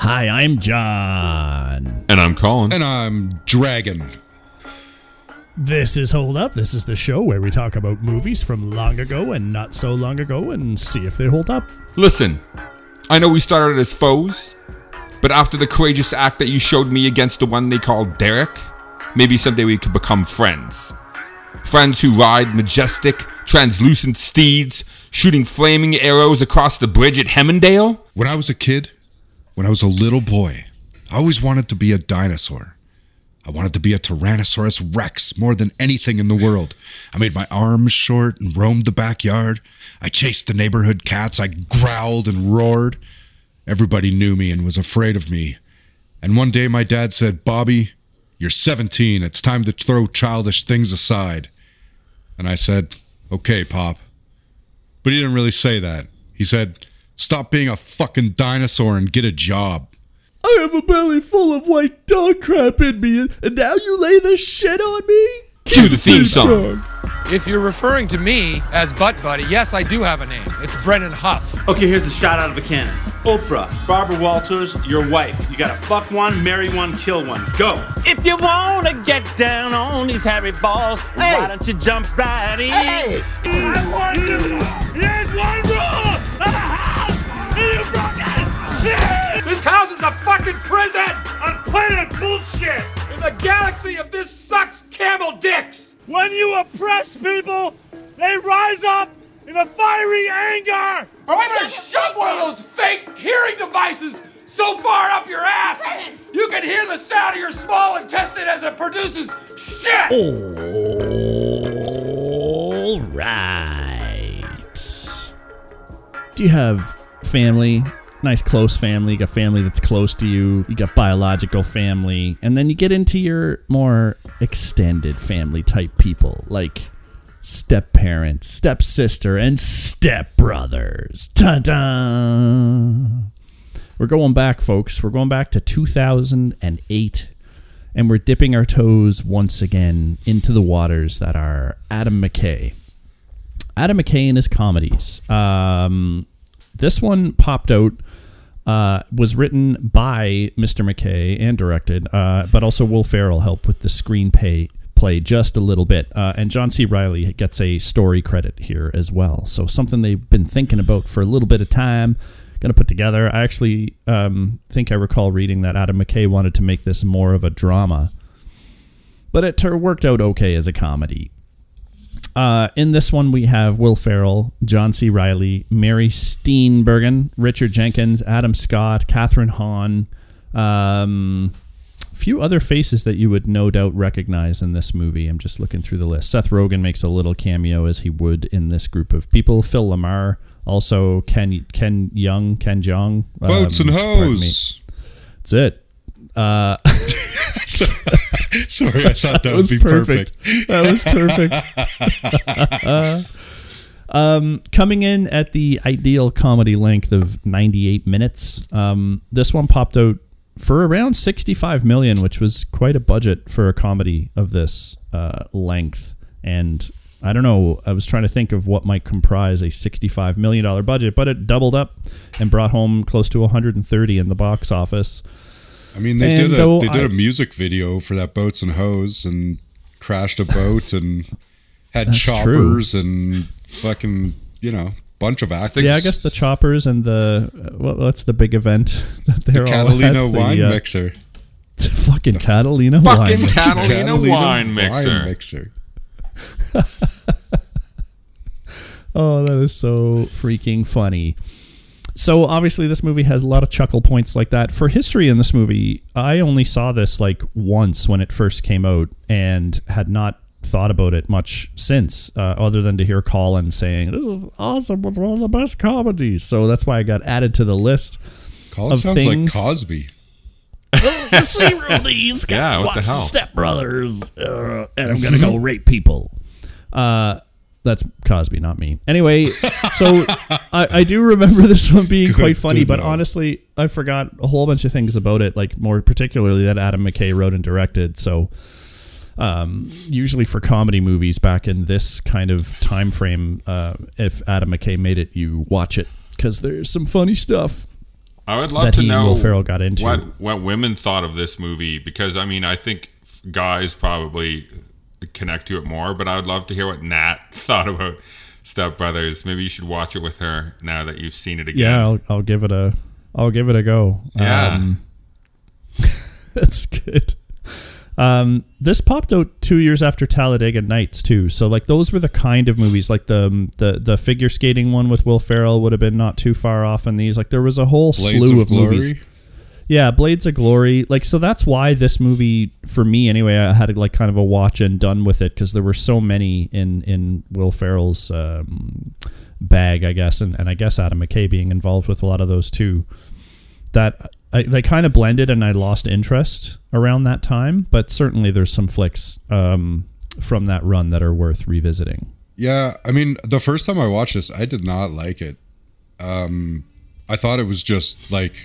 Hi, I'm John. And I'm Colin. And I'm Dragon. This is Hold Up. This is the show where we talk about movies from long ago and not so long ago and see if they hold up. Listen, I know we started as foes, but after the courageous act that you showed me against the one they called Derek, maybe someday we could become friends. Friends who ride majestic, translucent steeds, shooting flaming arrows across the bridge at Hemmendale. When I was a kid, when I was a little boy, I always wanted to be a dinosaur. I wanted to be a Tyrannosaurus Rex more than anything in the world. I made my arms short and roamed the backyard. I chased the neighborhood cats. I growled and roared. Everybody knew me and was afraid of me. And one day my dad said, "Bobby, you're 17. It's time to throw childish things aside." And I said, "Okay, Pop." But he didn't really say that. He said, "Stop being a fucking dinosaur and get a job." "I have a belly full of white dog crap in me, and now you lay this shit on me?" Cue the theme song. If you're referring to me as Butt Buddy, yes, I do have a name. It's Brennan Huff. Okay, here's a shot out of a cannon. Oprah, Barbara Walters, your wife. You gotta fuck one, marry one, kill one. Go. "If you wanna get down on these hairy balls, hey, why don't you jump right in?" Hey. I want to. There's one rule of the house. You broke it. Yeah. This house is a fucking prison! On planet bullshit! In the galaxy of this sucks camel dicks! When you oppress people, they rise up in a fiery anger! Or I'm gonna shove one of those fake hearing devices so far up your ass, you can hear the sound of your small intestine as it produces shit! All right. Do you have family? Nice close family. You got family that's close to you. You got biological family. And then you get into your more extended family type people, like step-parents, step-sister, and step-brothers. Ta-da! We're going back, folks. We're going back to 2008. And we're dipping our toes once again into the waters that are Adam McKay. Adam McKay and his comedies. This one popped out, was written by Mr. McKay and directed, but also Will Ferrell helped with the screenplay just a little bit. And John C. Reilly gets a story credit here as well. So something they've been thinking about for a little bit of time, going to put together. I actually think I recall reading that Adam McKay wanted to make this more of a drama, but it worked out okay as a comedy. In this one, we have Will Ferrell, John C. Reilly, Mary Steenbergen, Richard Jenkins, Adam Scott, Catherine Hahn. A few other faces that you would no doubt recognize in this movie. I'm just looking through the list. Seth Rogen makes a little cameo, as he would in this group of people. Phil Lamar, also Ken Jeong. Boats and hoes. That's it. Sorry, I thought that would be perfect. That was perfect. Coming in at the ideal comedy length of 98 minutes, this one popped out for around $65 million, which was quite a budget for a comedy of this length. And I don't know, I was trying to think of what might comprise a $65 million budget, but it doubled up and brought home close to $130 in the box office. I mean, they did a music video for that Boats and Hoes and crashed a boat and had choppers true. And fucking, you know, bunch of actors. Yeah, I guess the choppers and the, what's the big event that they're all at? Catalina Wine Mixer. It's a fucking Catalina Wine Mixer. Fucking Catalina Wine Mixer. Oh, that is so freaking funny. So obviously this movie has a lot of chuckle points like that. For history in this movie, I only saw this like once when it first came out and had not thought about it much since, other than to hear Colin saying, "This is awesome. It's one of the best comedies." So that's why I got added to the list. Colin sounds like Cosby. The C-roll D's gotta watch Step Brothers, and I'm going to go rape people. That's Cosby, not me. Anyway, so I do remember this one being quite funny, but honestly, I forgot a whole bunch of things about it, like more particularly that Adam McKay wrote and directed. So usually for comedy movies back in this kind of time frame, if Adam McKay made it, you watch it because there's some funny stuff. I would love to know Will Ferrell got into. What women thought of this movie, because I mean, I think guys probably connect to it more, but I would love to hear what Nat thought about Step Brothers. Maybe you should watch it with her now that you've seen it again. Yeah, I'll give it a go. Yeah. That's good. This popped out 2 years after Talladega Nights too. So like those were the kind of movies, like the figure skating one with Will Ferrell would have been not too far off in these. Like there was a whole slew of movies. Yeah, Blades of Glory. Like, so that's why this movie, for me anyway, I had like kind of a watch and done with it, because there were so many in Will Ferrell's bag, I guess, and I guess Adam McKay being involved with a lot of those too, that they kind of blended and I lost interest around that time. But certainly there's some flicks from that run that are worth revisiting. Yeah, I mean, the first time I watched this, I did not like it. I thought it was just like...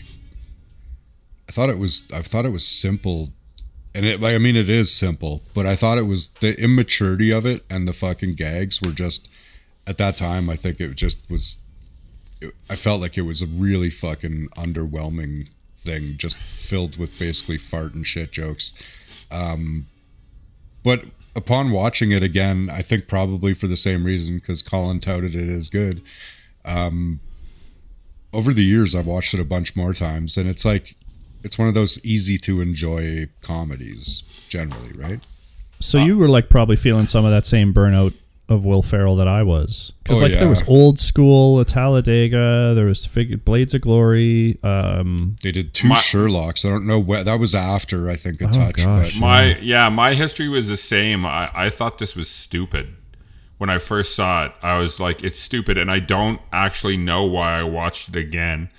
I thought it was simple, and it, like, I mean, it is simple, but I thought it was the immaturity of it, and the fucking gags were just, at that time, I think it just was, I felt like it was a really fucking underwhelming thing, just filled with basically fart and shit jokes. But upon watching it again, I think probably for the same reason, because Colin touted it as good. Over the years, I've watched it a bunch more times, and it's like, it's one of those easy to enjoy comedies generally, right? So you were like probably feeling some of that same burnout of Will Ferrell that I was. Because there was Old School, Talladega, there was Blades of Glory. They did two Sherlocks. I don't know where. That was after, I think, a touch. Gosh, but. My history was the same. I thought this was stupid. When I first saw it, I was like, it's stupid. And I don't actually know why I watched it again.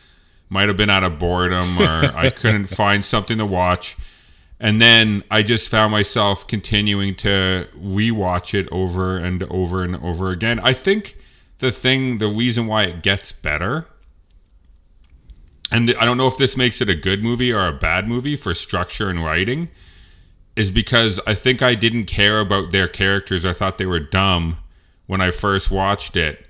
Might have been out of boredom, or I couldn't find something to watch. And then I just found myself continuing to rewatch it over and over and over again. I think the reason why it gets better, and I don't know if this makes it a good movie or a bad movie for structure and writing, is because I think I didn't care about their characters. I thought they were dumb when I first watched it.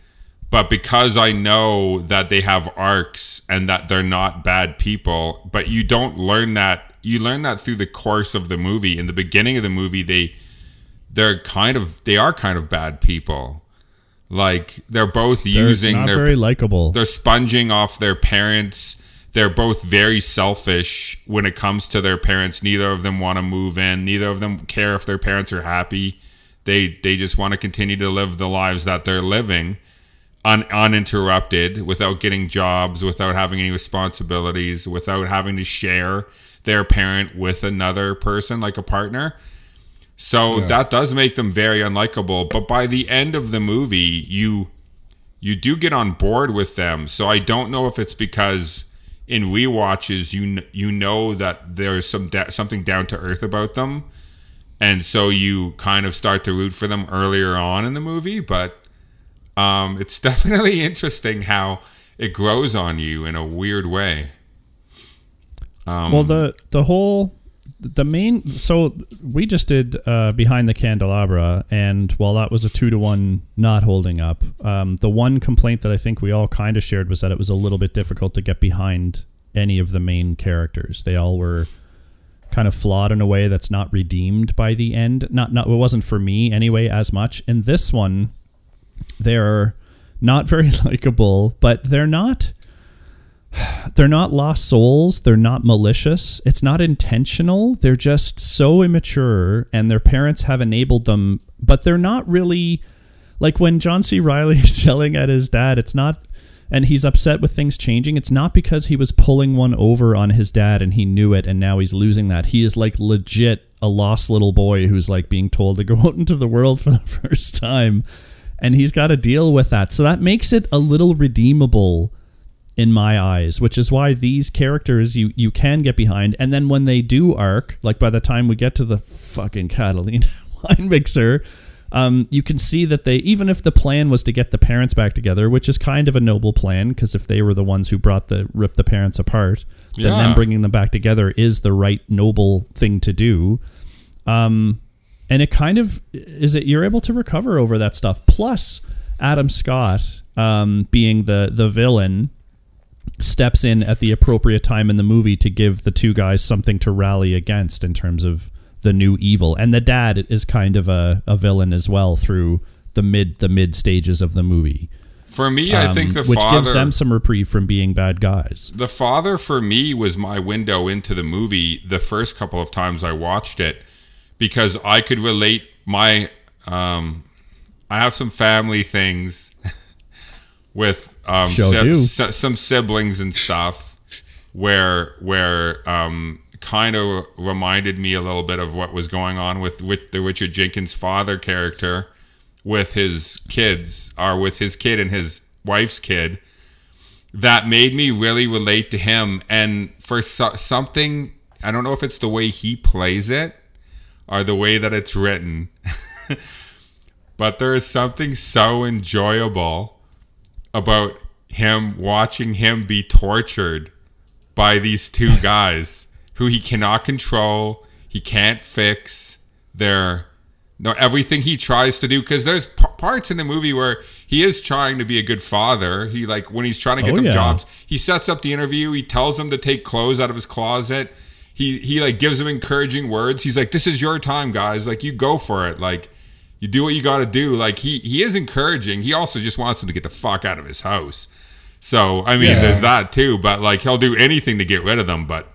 But because I know that they have arcs and that they're not bad people, but you don't learn that. You learn that through the course of the movie. In the beginning of the movie, they are kind of bad people. Like they're both they're very likable. They're sponging off their parents. They're both very selfish when it comes to their parents. Neither of them want to move in. Neither of them care if their parents are happy. They just want to continue to live the lives that they're living. Uninterrupted, without getting jobs, without having any responsibilities, without having to share their parent with another person, like a partner. So that does make them very unlikable. But by the end of the movie, you do get on board with them. So I don't know if it's because in rewatches, you know that there's something down to earth about them. And so you kind of start to root for them earlier on in the movie, but... it's definitely interesting how it grows on you in a weird way. Well, so we just did Behind the Candelabra, and while that was a 2-to-1 not holding up, the one complaint that I think we all kind of shared was that it was a little bit difficult to get behind any of the main characters. They all were kind of flawed in a way that's not redeemed by the end. Not it wasn't for me anyway as much. And this one, they're not very likable, but they're not lost souls. They're not malicious. It's not intentional. They're just so immature, and their parents have enabled them, but they're not really, like when John C. Reilly is yelling at his dad, it's not, and he's upset with things changing, it's not because he was pulling one over on his dad and he knew it and now he's losing that. He is like legit a lost little boy who's like being told to go out into the world for the first time. And he's got to deal with that. So that makes it a little redeemable in my eyes, which is why these characters you can get behind. And then when they do arc, like by the time we get to the fucking Catalina Wine Mixer, you can see that they, even if the plan was to get the parents back together, which is kind of a noble plan, because if they were the ones who ripped the parents apart, then them bringing them back together is the right noble thing to do. And it kind of is that you're able to recover over that stuff. Plus, Adam Scott being the villain steps in at the appropriate time in the movie to give the two guys something to rally against in terms of the new evil. And the dad is kind of a villain as well through the mid stages of the movie. For me, I think the which father... Which gives them some reprieve from being bad guys. The father, for me, was my window into the movie the first couple of times I watched it, because I could relate my... I have some family things with some siblings and stuff where kind of reminded me a little bit of what was going on with the Richard Jenkins father character with his kids, or with his kid and his wife's kid, that made me really relate to him. And for something, I don't know if it's the way he plays it or the way that it's written, but there is something so enjoyable about him, watching him be tortured by these two guys who he cannot control. He can't fix their... No, everything he tries to do, because there's parts in the movie where he is trying to be a good father. He, like, when he's trying to get them jobs, he sets up the interview. He tells them to take clothes out of his closet. He like gives them encouraging words. He's like, "This is your time, guys. Like, you go for it. Like, you do what you got to do." Like, he is encouraging. He also just wants them to get the fuck out of his house. So I mean, there's that too. But like, he'll do anything to get rid of them. But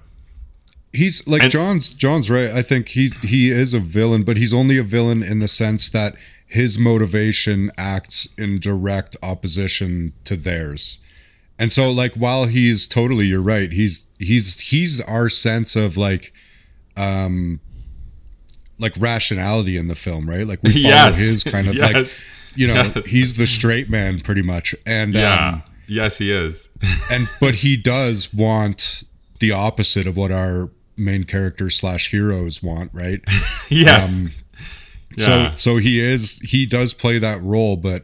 he's like, John's right. I think he is a villain, but he's only a villain in the sense that his motivation acts in direct opposition to theirs. And so, like, while he's totally, you're right, he's our sense of like rationality in the film, right? Like, we follow his kind of like, you know, he's the straight man pretty much. And yes, he is. but he does want the opposite of what our main characters / heroes want, right? So he does play that role, but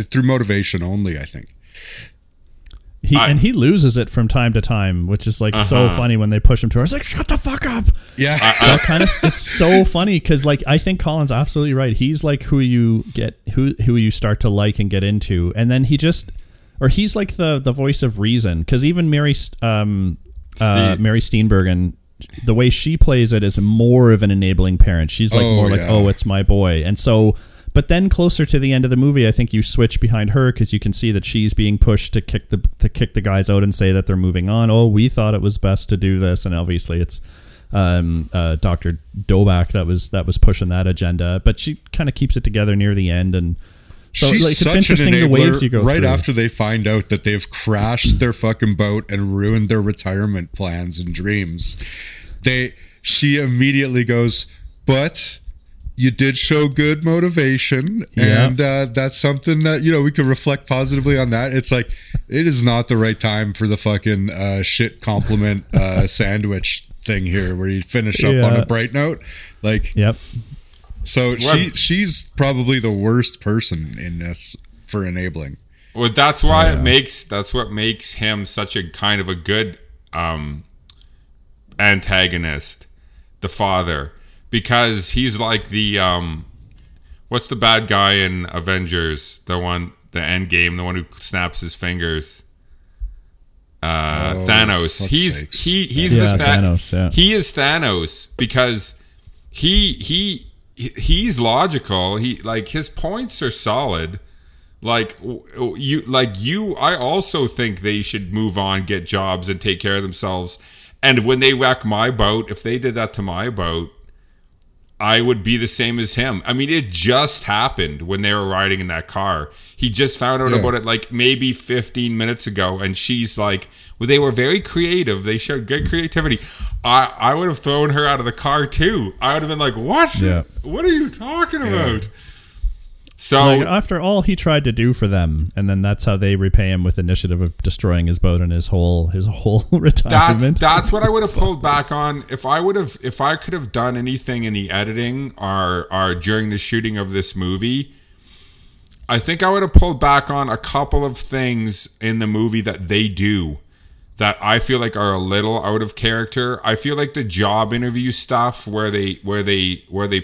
through motivation only, I think. He loses it from time to time, which is like so funny when they push him towards like, shut the fuck up. Yeah. It's so funny because, like, I think Colin's absolutely right. He's like who you start to like and get into, and then he's like the voice of reason, because even Mary Steenbergen, the way she plays it is more of an enabling parent. She's like it's my boy. And so, but then closer to the end of the movie, I think you switch behind her because you can see that she's being pushed to kick the guys out and say that they're moving on. Oh, we thought it was best to do this, and obviously it's Dr. Doback that was pushing that agenda. But she kind of keeps it together near the end, and so, she's like, it's such interesting an enabler, the waves you go right through. After they find out that they've crashed their fucking boat and ruined their retirement plans and dreams, she immediately goes, "But you did show good motivation, and that's something that, you know, we could reflect positively on that." It's like, it is not the right time for the fucking shit compliment sandwich thing here, where you finish up on a bright note. Like, yep. So she's probably the worst person in this for enabling. Well, that's why that's what makes him such a kind of a good antagonist, the father, because he's like the what's the bad guy in Avengers, the end game, the one who snaps his fingers. Thanos. Thanos. Yeah. He is Thanos because he's logical. He, like, his points are solid. I also think they should move on, get jobs, and take care of themselves. And when they wreck my boat, if they did that to my boat, I would be the same as him. I mean, it just happened when they were riding in that car. He just found out about it like maybe 15 minutes ago. And she's like, well, they were very creative. They showed good creativity. I would have thrown her out of the car too. I would have been like, what? Yeah. What are you talking about? So, like, after all he tried to do for them, and then that's how they repay him with initiative of destroying his boat and his whole retirement. That's what I would have pulled back on if I could have done anything in the editing or during the shooting of this movie. I think I would have pulled back on a couple of things in the movie that they do that I feel like are a little out of character. I feel like the job interview stuff where they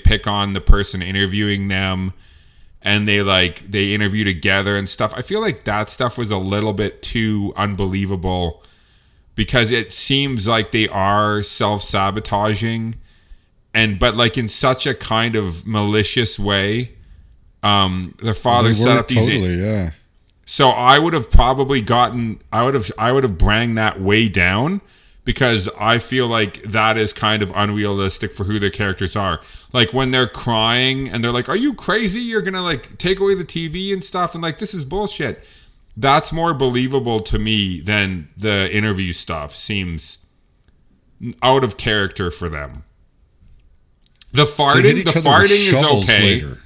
pick on the person interviewing them. and they interview together and stuff. I feel like that stuff was a little bit too unbelievable because it seems like they are self-sabotaging, but in such a kind of malicious way. Their father set up these. Totally, yeah. So I would have brang that way down, because I feel like that is kind of unrealistic for who their characters are. Like when they're crying and they're like, "Are you crazy? You're gonna take away the TV and stuff," and this is bullshit. That's more believable to me than the interview stuff seems out of character for them. The farting is okay. Later.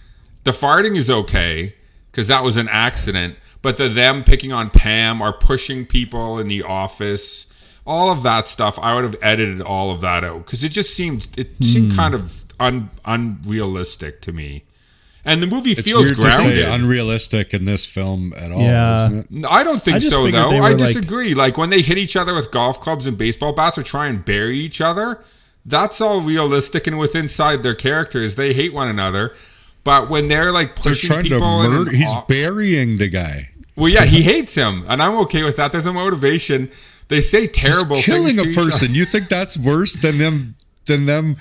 The farting is okay because that was an accident, but them picking on Pam or pushing people in the office, all of that stuff, I would have edited all of that out because it just seemed kind of unrealistic to me. And the movie feels grounded. To say unrealistic in this film at all, isn't it? I don't think so, though. I disagree. Like when they hit each other with golf clubs and baseball bats or try and bury each other, that's all realistic and within inside their characters. They hate one another. But when they're pushing people, he's burying the guy. Well, yeah, he hates him, and I'm okay with that. There's a motivation. They say terrible things. Killing a person, you think that's worse than them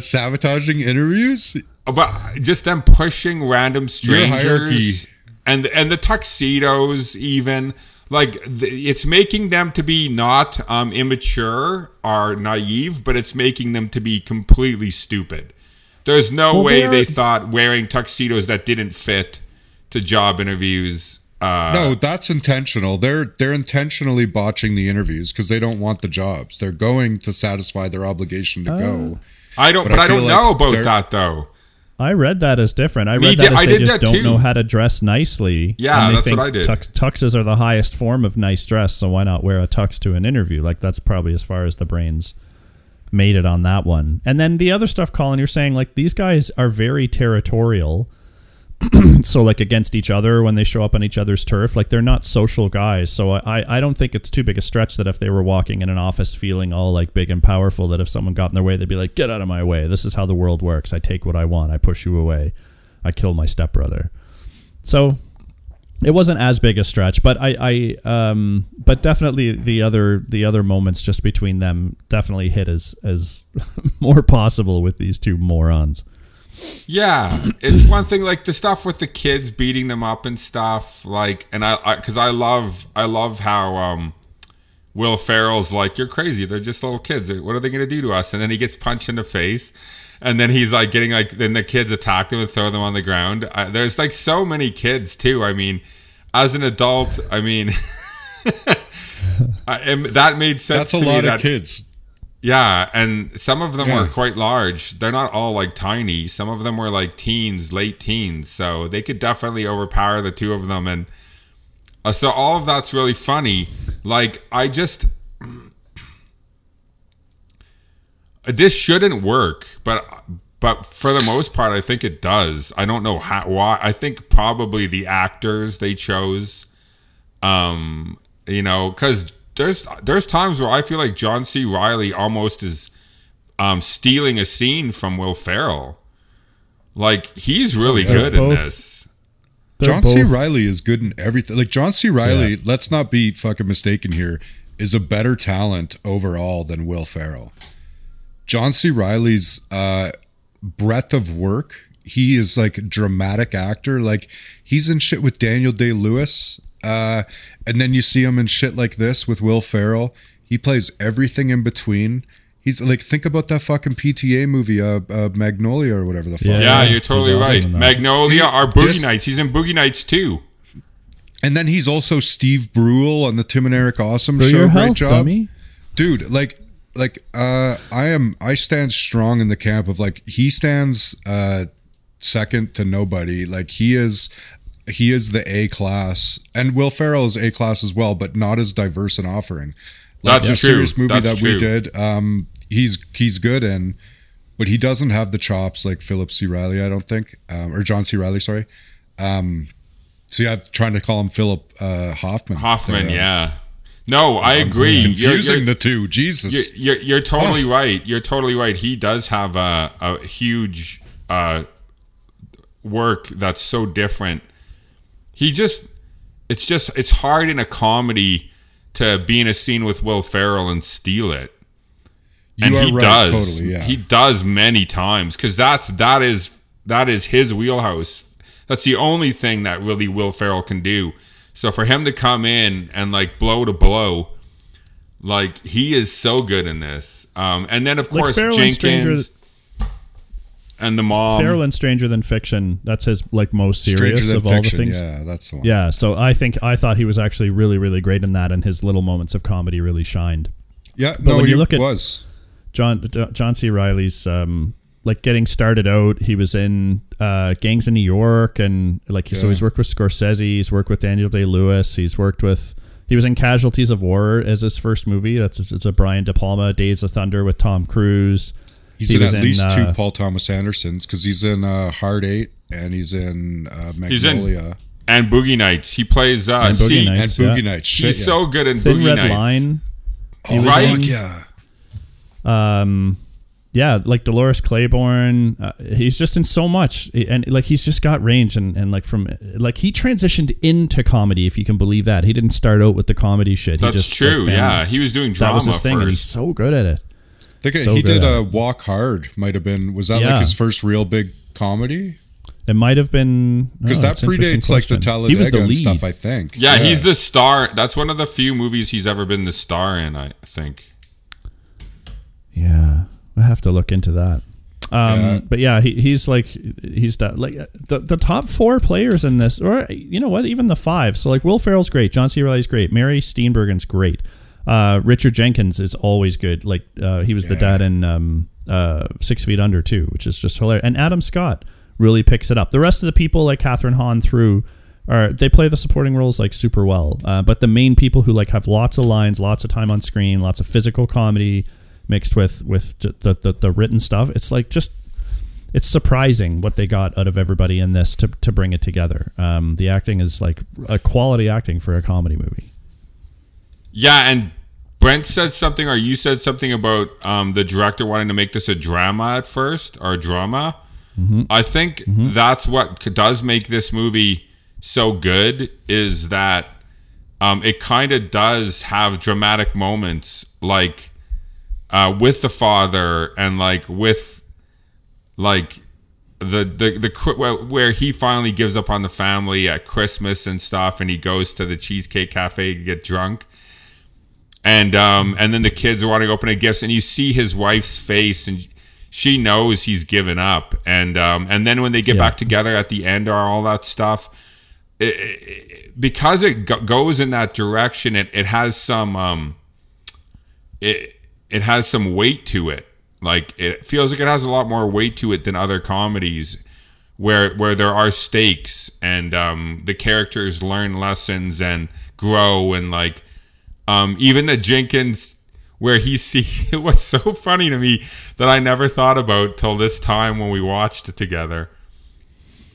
sabotaging interviews? But just them pushing random strangers and the tuxedos, even it's making them to be not immature or naive, but it's making them to be completely stupid. There's no way they thought wearing tuxedos that didn't fit to job interviews. No, that's intentional. They're intentionally botching the interviews because they don't want the jobs. They're going to satisfy their obligation to go. I don't know about that though. I read that as different. I just don't know how to dress nicely. Yeah, that's what I did. Tuxes are the highest form of nice dress, so why not wear a tux to an interview? That's probably as far as the brains made it on that one. And then the other stuff, Colin, you're saying these guys are very territorial. So against each other when they show up on each other's turf, they're not social guys. So I don't think it's too big a stretch that if they were walking in an office feeling all big and powerful, that if someone got in their way, they'd be like, "Get out of my way. This is how the world works. I take what I want. I push you away. I kill my stepbrother." So it wasn't as big a stretch, but but definitely the other moments just between them definitely hit as more possible with these two morons. Yeah, it's one thing the stuff with the kids beating them up and stuff and I love how Will Ferrell's "You're crazy. They're just little kids. What are they going to do to us?" And then he gets punched in the face. And then he's then the kids attacked him and throw them on the ground. There's so many kids too. I mean, as an adult, that made sense to me. That's a lot of kids. Yeah. And some of them were quite large. They're not all tiny. Some of them were teens, late teens. So they could definitely overpower the two of them. And so all of that's really funny. This shouldn't work, but for the most part, I think it does. I don't know why. I think probably the actors they chose, because there's times where I feel like John C. Reilly almost is stealing a scene from Will Ferrell. He's really good in this. John C. Reilly is good in everything. John C. Reilly, let's not be fucking mistaken here, is a better talent overall than Will Ferrell. John C. Reilly's breadth of work. He is a dramatic actor. He's in shit with Daniel Day-Lewis. And then you see him in shit like this with Will Ferrell. He plays everything in between. He's think about that fucking PTA movie, Magnolia or whatever the fuck. Yeah, you're totally right. Magnolia or Boogie Nights. He's in Boogie Nights too. And then he's also Steve Brule on the Tim and Eric Awesome Show. Great Job. Dummy. Dude, I stand strong in the camp of he stands second to nobody. He is the A class, and Will Ferrell is A class as well, but not as diverse an offering. That's true. Serious movie we did. He's good in, but he doesn't have the chops like Philip C. Reilly, I don't think, or John C. Reilly. Sorry. So yeah, I'm trying to call him Philip Hoffman. Hoffman, there. Yeah. No, I agree. Confusing the two. Jesus. You're totally right. You're totally right. He does have a huge work that's so different. He just, it's hard in a comedy to be in a scene with Will Ferrell and steal it. And he does. Totally, yeah. He does many times because that is his wheelhouse. That's the only thing that really Will Ferrell can do. So for him to come in and like blow to blow, like he is so good in this. And then of course Ferrell Jenkins and the mom. Ferrell and Stranger Than Fiction. That's his like most serious of all the things. Yeah, that's the one. Yeah, so I thought he was actually really, really great in that, and his little moments of comedy really shined. Yeah, but when you look at John C. Reilly's like getting started out, he was in Gangs of New York, and like so he's worked with Scorsese, he's worked with Daniel Day-Lewis, he was in Casualties of War as his first movie. It's a Brian De Palma, Days of Thunder with Tom Cruise. He was in at least two Paul Thomas Andersons because he's in Hard Eight and he's in Magnolia. And Boogie Nights. He plays Boogie Nights. He's so good in Thin Red Line. Like Dolores Claiborne. He's just in so much, and like he's just got range, and like from like he transitioned into comedy, if you can believe that. He didn't start out with the comedy shit. That's true. Like, yeah, he was doing drama. That was his thing, and he's so good at it. I think he did Walk Hard. Might have been like his first real big comedy. It might have been because that predates like the Talladega and stuff, I think. Yeah, he's the star. That's one of the few movies he's ever been the star in, I think. Yeah, I have to look into that. But yeah, he's the top four players in this, or you know what, even the five. So like Will Ferrell's great, John C. Reilly's great, Mary Steenbergen's great, Richard Jenkins is always good. Like he was the dad in 6 Feet Under too, which is just hilarious, and Adam Scott really picks it up. The rest of the people, like Catherine Hahn they play the supporting roles like super well. But the main people who like have lots of lines, lots of time on screen, lots of physical comedy mixed with the written stuff. It's like just, it's surprising what they got out of everybody in this to bring it together. The acting is like a quality acting for a comedy movie. Yeah, and Brent said something, or you said something about the director wanting to make this a drama at first, or a drama. Mm-hmm. I think that's what does make this movie so good, is that it kind of does have dramatic moments, like with the father and like with like the where he finally gives up on the family at Christmas and stuff, and he goes to the Cheesecake Cafe to get drunk, and then the kids are wanting to open gifts, and you see his wife's face, and she knows he's given up, and then when they get back together at the end, or all that stuff, because it goes in that direction, it has some it has some weight to it. Like it feels like it has a lot more weight to it than other comedies, where there are stakes, and the characters learn lessons and grow, and like even the Jenkins. Where he sees what's so funny to me that I never thought about till this time when we watched it together.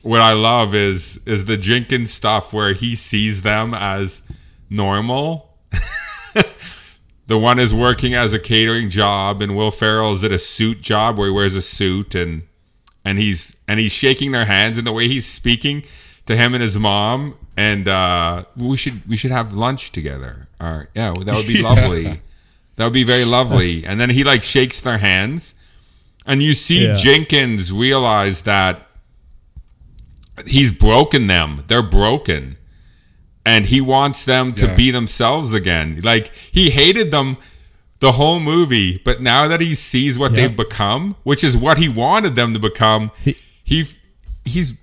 What I love is the Jenkins stuff where he sees them as normal. The one is working as a catering job, and Will Ferrell's at a suit job where he wears a suit, and he's shaking their hands, and the way he's speaking to him and his mom, and we should have lunch together. Or yeah, that would be lovely. That would be very lovely. And then he like shakes their hands, and you see Jenkins realize that he's broken them. They're broken, and he wants them to be themselves again. Like he hated them the whole movie, but now that he sees what they've become, which is what he wanted them to become,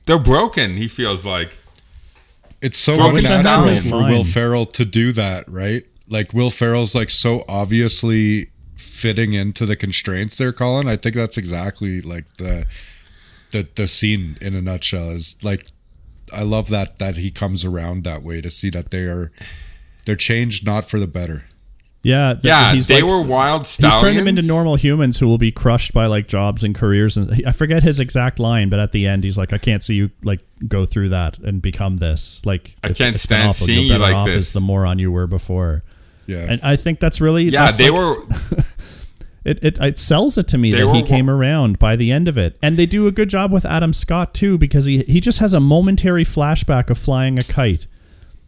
they're broken. He feels like it's so natural for Will Ferrell to do that, right? Like Will Ferrell's like so obviously fitting into the constraints there, Colin. I think that's exactly like the scene in a nutshell. Is like I love that he comes around that way to see that they're changed not for the better. Yeah, they were wild stallions. He's turned them into normal humans who will be crushed by like jobs and careers. And I forget his exact line, but at the end, he's like, "I can't see you like go through that and become this. Like I can't stand seeing you like this. The moron you were before." Yeah, and I think that's really they were. It sells it to me that he came around by the end of it. And they do a good job with Adam Scott, too, because he just has a momentary flashback of flying a kite.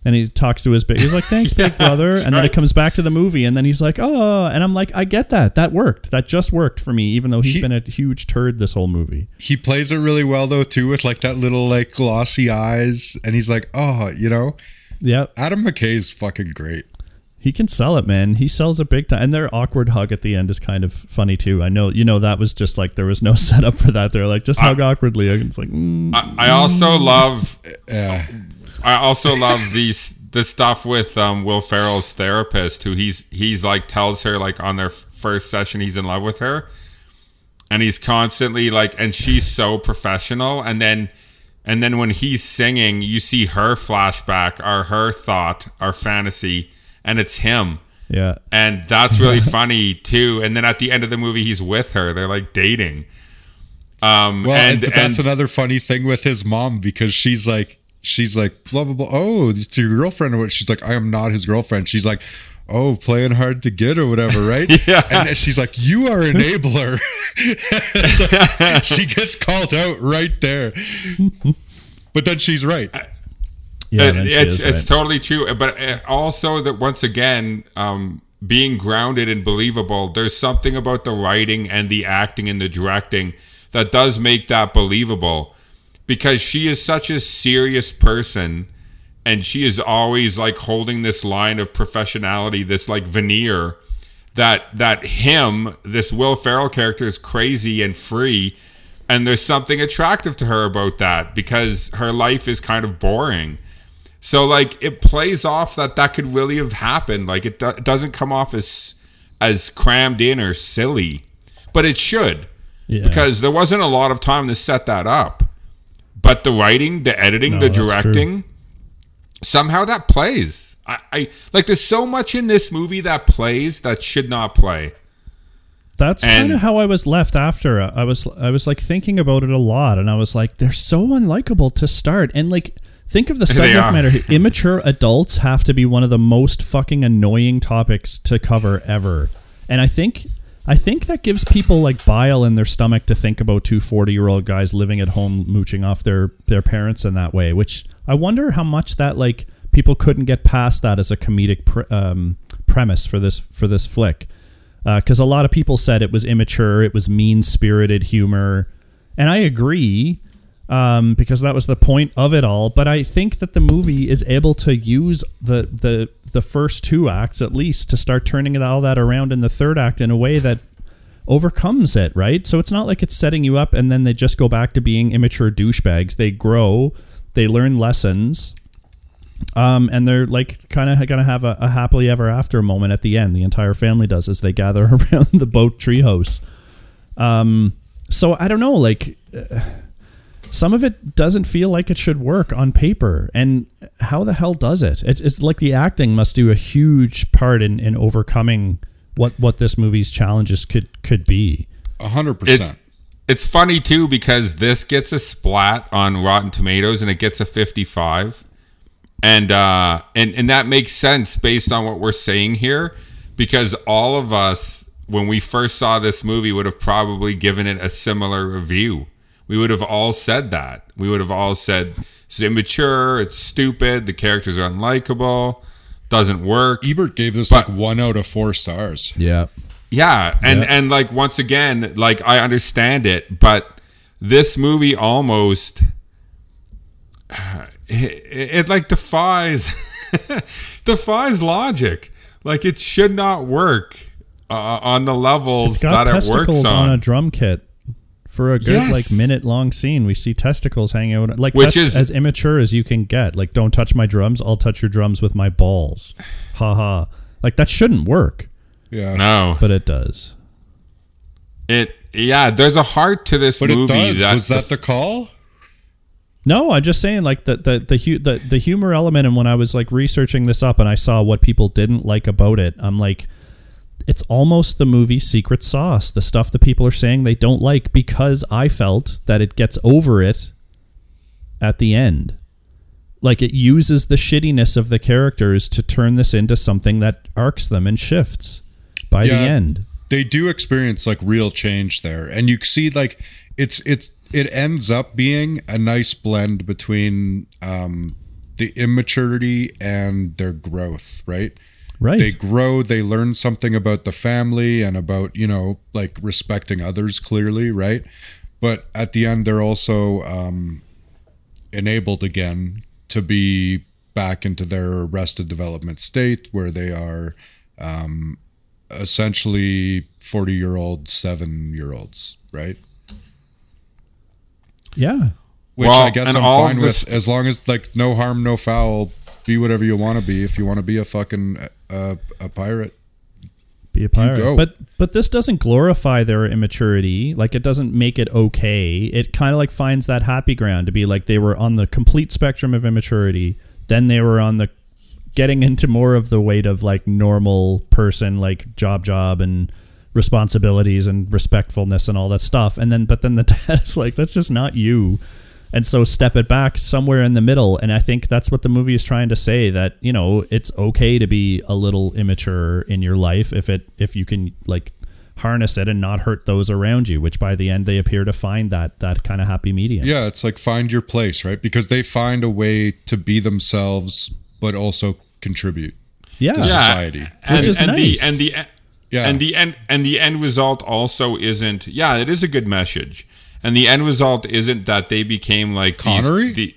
And he talks to his big... He's like, thanks, big brother. And then it comes back to the movie. And then he's like, oh. And I'm like, I get that. That worked. That just worked for me, even though he's been a huge turd this whole movie. He plays it really well, though, too, with like that little like glossy eyes. And he's like, oh, you know? Yeah. Adam McKay's fucking great. He can sell it, man. He sells it big time. And their awkward hug at the end is kind of funny, too. I know, you know, that was just like, there was no setup for that. They're like, just hug awkwardly. And it's like... I also love... I also love the stuff with Will Ferrell's therapist, who he's like tells her like on their first session he's in love with her, and he's constantly like, and she's so professional, and then when he's singing, you see her flashback or her thought or fantasy, and it's him. Yeah, and that's really funny too. And then at the end of the movie, he's with her. They're like dating. But that's another funny thing with his mom, because she's like. She's like, blah, blah, blah. Oh, it's your girlfriend or what? She's like, I am not his girlfriend. She's like, oh, playing hard to get or whatever, right? Yeah. And she's like, you are enabler. Like, she gets called out right there. But then she's right. Yeah, it's totally true. But also that once again, being grounded and believable, there's something about the writing and the acting and the directing that does make that believable. Because she is such a serious person, and she is always like holding this line of professionality, this like veneer that him, this Will Ferrell character, is crazy and free. And there's something attractive to her about that, because her life is kind of boring. So like it plays off that could really have happened. Like it doesn't come off as crammed in or silly, but it should, because there wasn't a lot of time to set that up. But the writing, the editing, the directing, somehow that plays. I like, there's so much in this movie that plays that should not play. That's kind of how I was left after. I was like thinking about it a lot, and I was like, they're so unlikable to start. And like, think of the subject matter. Immature adults have to be one of the most fucking annoying topics to cover ever. And I think that gives people like bile in their stomach to think about 240-year-old guys living at home mooching off their parents in that way, which I wonder how much that like people couldn't get past that as a comedic premise for this flick, because a lot of people said it was immature, it was mean-spirited humor, and I agree, because that was the point of it all. But I think that the movie is able to use the first two acts at least to start turning all that around in the third act in a way that overcomes it, right? So it's not like it's setting you up and then they just go back to being immature douchebags. They grow, they learn lessons, and they're like kind of going to have a happily ever after moment at the end. The entire family does as they gather around the boat treehouse. So I don't know, like... some of it doesn't feel like it should work on paper. And how the hell does it? It's like the acting must do a huge part in overcoming what this movie's challenges could be. 100%. It's funny, too, because this gets a splat on Rotten Tomatoes and it gets a 55. And that makes sense based on what we're saying here, because all of us, when we first saw this movie, would have probably given it a similar review. We would have all said that. We would have all said, it's immature, it's stupid, the characters are unlikable, doesn't work. Ebert gave this like 1 out of 4 stars. Yeah. Yeah. And like, once again, like, I understand it, but this movie almost, it like defies logic. Like, it should not work on the levels that it works on. It's got testicles on a drum kit. For a good like minute-long scene, we see testicles hanging out. Like, which is as immature as you can get. Like, don't touch my drums. I'll touch your drums with my balls. Ha ha. Like, that shouldn't work. Yeah. No. But it does. There's a heart to this movie. It does. Was that the call? No, I'm just saying, like, the humor element. And when I was like researching this up and I saw what people didn't like about it, I'm like, it's almost the movie's secret sauce, the stuff that people are saying they don't like, because I felt that it gets over it at the end. Like, it uses the shittiness of the characters to turn this into something that arcs them and shifts by the end. they do experience like real change there, and you see like it ends up being a nice blend between the immaturity and their growth, right? Right. They grow, they learn something about the family and about, you know, like respecting others clearly, right? But at the end, they're also enabled again to be back into their arrested development state where they are essentially 40-year-old, 7-year-olds, right? Yeah. Which well, I guess I'm fine with, as long as like no harm, no foul, be whatever you want to be. If you want to be a fucking a pirate, be a pirate. You go. But this doesn't glorify their immaturity. Like it doesn't make it okay. It kind of like finds that happy ground to be like they were on the complete spectrum of immaturity. Then they were on the getting into more of the weight of like normal person, like job and responsibilities and respectfulness and all that stuff. And then, but then the dad is like, that's just not you. And so step it back somewhere in the middle. And I think that's what the movie is trying to say, that, you know, it's okay to be a little immature in your life if you can like harness it and not hurt those around you, which by the end they appear to find that kind of happy medium. Yeah, it's like find your place, right? Because they find a way to be themselves, but also contribute to society. And, which is and nice. And the end result also isn't, it is a good message. And the end result isn't that they became like Connery.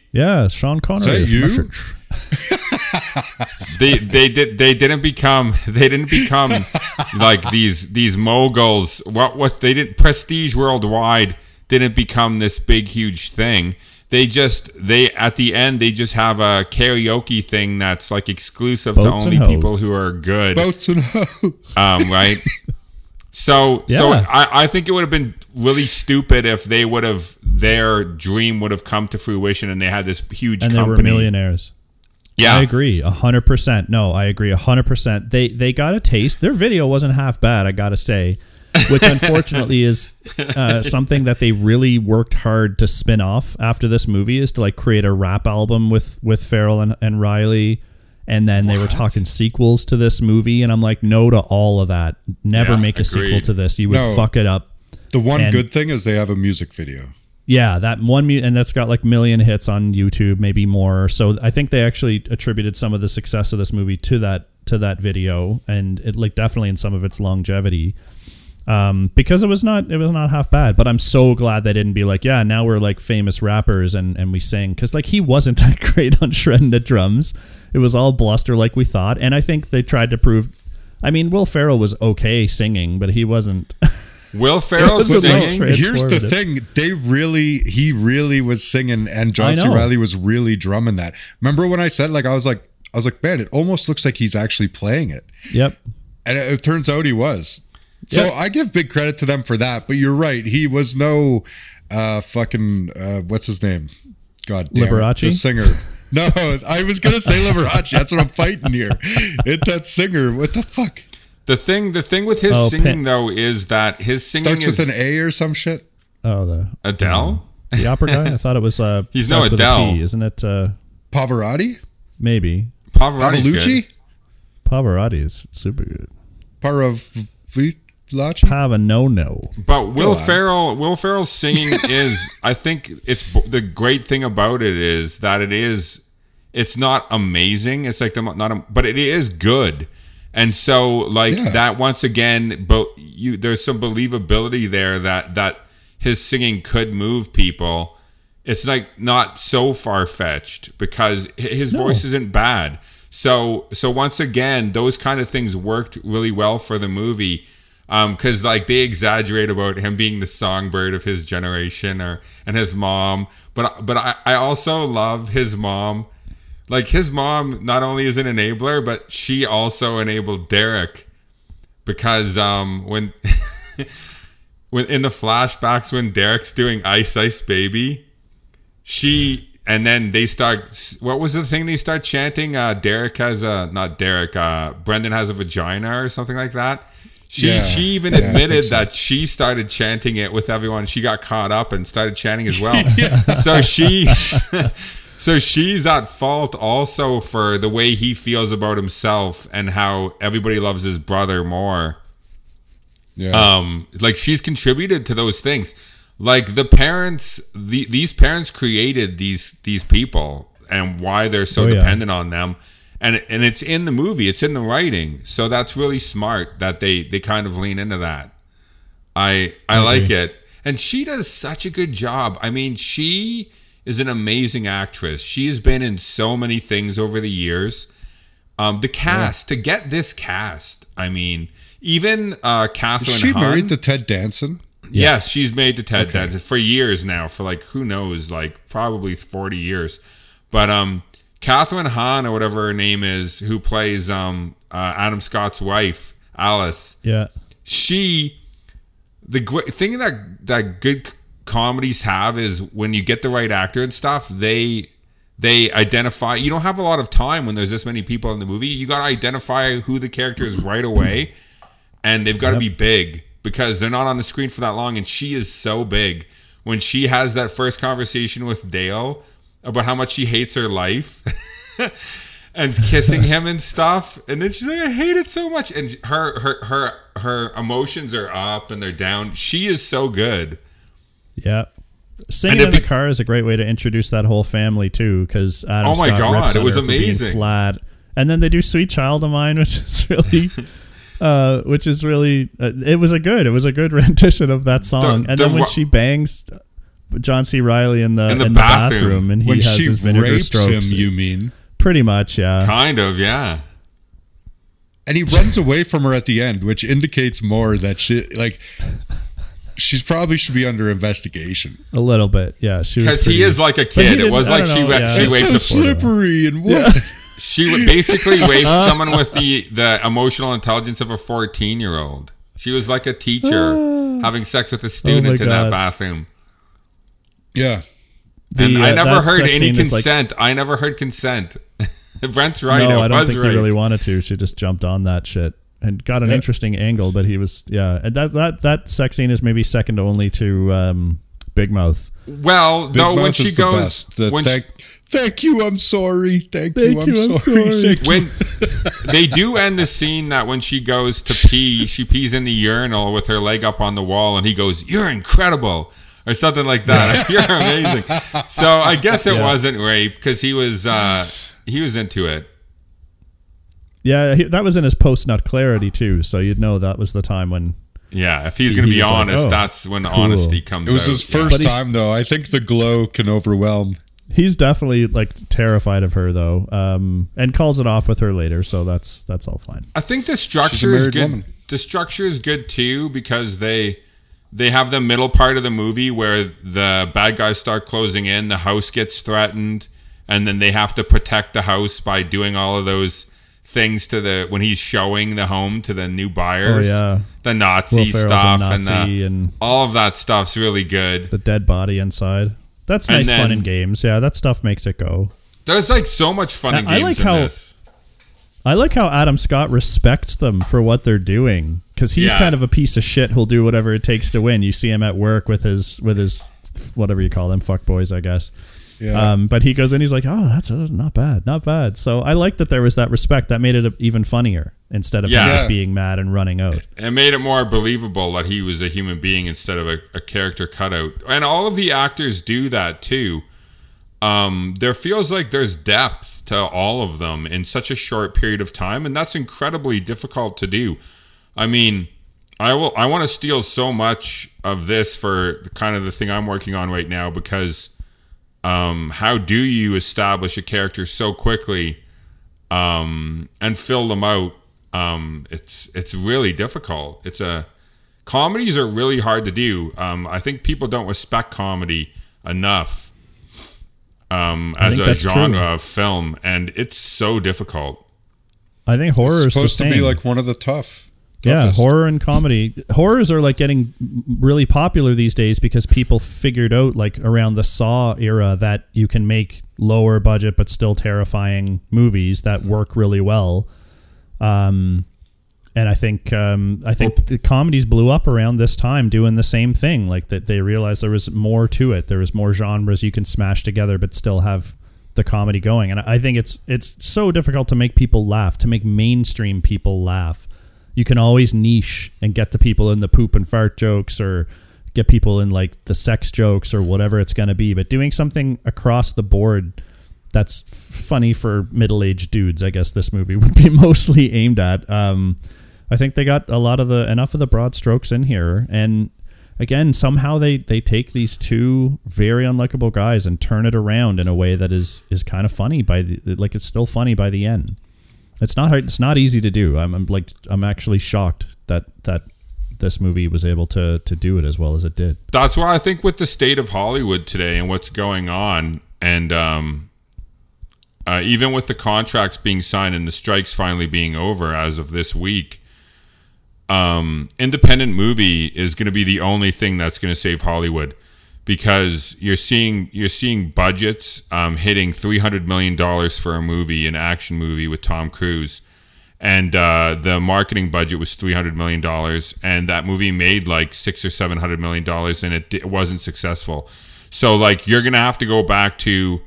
Sean Connery. Is that you? They didn't become like these moguls. What they didn't prestige worldwide didn't become this big huge thing. They at the end they just have a karaoke thing that's like exclusive to only people who are good. Boats and hoes. Right. So I think it would have been really stupid if they would have, their dream would have come to fruition and they had this huge company. And they were millionaires. Yeah. I agree 100%. No, I agree 100%. They got a taste. Their video wasn't half bad, I got to say, which unfortunately is something that they really worked hard to spin off after this movie, is to like create a rap album with Ferrell and Reilly. And then they were talking sequels to this movie. And I'm like, no to all of that. Never make a sequel to this. You would fuck it up. The one good thing is they have a music video. Yeah, that one. And that's got like million hits on YouTube, maybe more. So I think they actually attributed some of the success of this movie to that video. And it like definitely in some of its longevity. Because it was not half bad, but I'm so glad they didn't be like, now we're like famous rappers and we sing. Cause like he wasn't that great on shredding the drums. It was all bluster like we thought. And I think they tried to prove, I mean, Will Ferrell was okay singing, but he wasn't. Will Ferrell singing? Here's the thing. He really was singing, and John C. Reilly was really drumming that. Remember when I said like, I was like, man, it almost looks like he's actually playing it. Yep. And it turns out he was. So I give big credit to them for that, but you're right. He was no what's his name? God damn Liberace? The singer. No, I was going to say Liberace. That's what I'm fighting here. That singer. What the fuck? The thing with his singing, though, is that his singing starts with an A or some shit? Oh, Adele? The opera guy? I thought it was... He's no Adele. P, isn't it? Pavarotti? Maybe. Pavarotti is super good. But Will Ferrell's singing is, I think it's the great thing about it is that it's not amazing. It's like but it is good, and so like that once again, but there's some believability there that his singing could move people. It's like not so far fetched because his voice isn't bad. So once again, those kind of things worked really well for the movie. Because like they exaggerate about him being the songbird of his generation, and his mom, but I also love his mom. Like his mom not only is an enabler, but she also enabled Derek, because when in the flashbacks when Derek's doing Ice Ice Baby, and then they start. What was the thing they start chanting? Brendan has a vagina or something like that. She even admitted that she started chanting it with everyone. She got caught up and started chanting as well. So she's at fault also for the way he feels about himself and how everybody loves his brother more. Yeah. Like, she's contributed to those things. Like, the parents, these parents created these people and why they're so dependent on them. And it's in the movie. It's in the writing. So that's really smart that they kind of lean into that. I like it. And she does such a good job. I mean, she is an amazing actress. She's been in so many things over the years. The cast, to get this cast, I mean, even Catherine Hahn. Is she married to Ted Danson? Yes, she's married to Ted Danson for years now, for like, who knows, like probably 40 years. But Catherine Hahn, or whatever her name is, who plays Adam Scott's wife, Alice. Yeah. She, the thing that good comedies have is when you get the right actor and stuff, they identify. You don't have a lot of time when there's this many people in the movie. You got to identify who the character is right away, and they've got to be big because they're not on the screen for that long, and she is so big. When she has that first conversation with Dale about how much she hates her life and kissing him and stuff. And then she's like, I hate it so much. And her emotions are up and they're down. She is so good. Yeah. Singing in the car is a great way to introduce that whole family too. Because Adam Scott rips on it was her amazing. Flat. And then they do Sweet Child of Mine, which is really it was a good rendition of that song. And then when she bangs John C. Reilly in the bathroom, and he when has she his vinegar rapes strokes. Him, you mean? Pretty much, yeah. Kind of, yeah. And he runs away from her at the end, which indicates more that she probably should be under investigation. A little bit, yeah. Because he is like a kid. It was like she waved the slippery and what? Yeah. She basically waved someone with the emotional intelligence of a 14-year-old. She was like a teacher having sex with a student in that bathroom. Yeah. And I never heard any consent. I never heard consent. Brent's right. No, I don't think he really wanted to. She just jumped on that shit and got an interesting angle. But he was, and that sex scene is maybe second only to Big Mouth. Well, no, when she goes, thank you, I'm sorry. Thank you, I'm sorry. When they do end the scene that when she goes to pee, she pees in the urinal with her leg up on the wall, and he goes, "You're incredible." Or something like that. You're amazing. So I guess it wasn't rape because he was into it. Yeah, that was in his post-nut clarity too. So you'd know that was the time when. Yeah, if he's going to be honest, like, that's when honesty comes out. It was his first time though. I think the glow can overwhelm. He's definitely like terrified of her though, and calls it off with her later. So that's all fine. I think the structure is good. Woman. The structure is good too because they have the middle part of the movie where the bad guys start closing in, the house gets threatened, and then they have to protect the house by doing all of those things when he's showing the home to the new buyers. Oh, yeah. The Nazi stuff and all of that stuff's really good. The dead body inside. That's nice fun in games. Yeah, that stuff makes it go. There's like so much fun in games in this. I like how Adam Scott respects them for what they're doing because he's kind of a piece of shit who'll do whatever it takes to win. You see him at work with his whatever you call them, fuck boys, I guess. Yeah. But he goes in, he's like, oh, that's not bad. So I like that there was that respect that made it even funnier instead of him just being mad and running out. It made it more believable that he was a human being instead of a character cutout. And all of the actors do that too. There feels like there's depth to all of them in such a short period of time, and that's incredibly difficult to do. I mean, I want to steal so much of this for kind of the thing I'm working on right now because how do you establish a character so quickly and fill them out? It's really difficult. Comedies are really hard to do. I think people don't respect comedy enough. As a genre of film, and it's so difficult. I think horror is supposed to be like one of the toughest. Yeah, horror and comedy. Horrors are like getting really popular these days because people figured out like around the Saw era that you can make lower budget but still terrifying movies that work really well. And I think the comedies blew up around this time doing the same thing, like that they realized there was more to it. There was more genres you can smash together but still have the comedy going. And I think it's so difficult to make people laugh, to make mainstream people laugh you can always niche and get the people in the poop and fart jokes, or get people in like the sex jokes or whatever it's going to be. But doing something across the board that's funny for middle-aged dudes, I guess this movie would be mostly aimed at. I think they got a lot of enough of the broad strokes in here. And again, somehow they take these two very unlikable guys and turn it around in a way that is kind of funny it's still funny by the end. It's not easy to do. I'm actually shocked that this movie was able to do it as well as it did. That's why I think with the state of Hollywood today and what's going on, and even with the contracts being signed and the strikes finally being over as of this week, independent movie is going to be the only thing that's going to save Hollywood, because you're seeing budgets hitting $300 million for a movie, an action movie with Tom Cruise, and the marketing budget was $300 million, and that movie made like $600 or $700 million, and it wasn't successful. So like you're going to have to go back to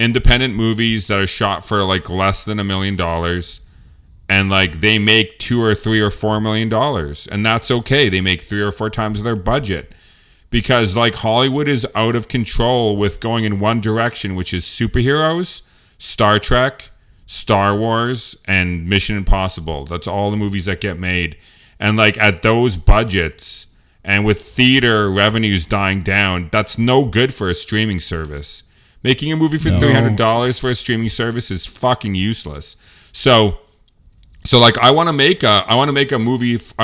independent movies that are shot for like less than $1 million. And like they make $2 or $3 or $4 million, and that's okay. They make 3 or 4 times their budget, because like Hollywood is out of control with going in one direction, which is superheroes, Star Trek, Star Wars, and Mission Impossible. That's all the movies that get made. And like at those budgets and with theater revenues dying down, that's no good for a streaming service. Making a movie for $300 for a streaming service is fucking useless. So like I want to make a comedy for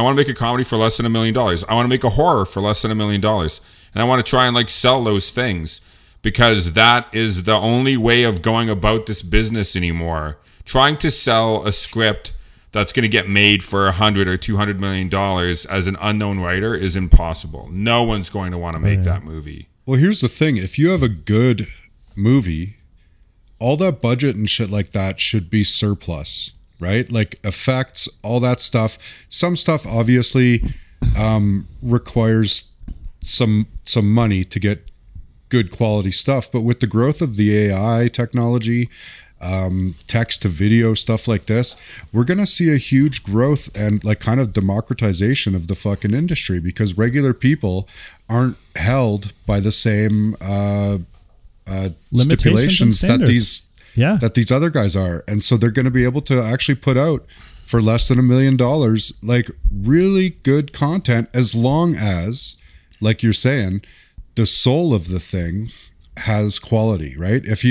less than $1 million. I want to make a horror for less than $1 million. And I want to try and like sell those things, because that is the only way of going about this business anymore. Trying to sell a script that's going to get made for $100 or $200 million as an unknown writer is impossible. No one's going to want to make that movie. Well, here's the thing. If you have a good movie, all that budget and shit like that should be surplus. Right? Like effects, all that stuff. Some stuff obviously requires some money to get good quality stuff. But with the growth of the AI technology, text to video, stuff like this, we're going to see a huge growth and like kind of democratization of the fucking industry, because regular people aren't held by the same stipulations that these other guys are. And so they're going to be able to actually put out for less than $1 million, like really good content, as long as, like you're saying, the soul of the thing has quality, right? If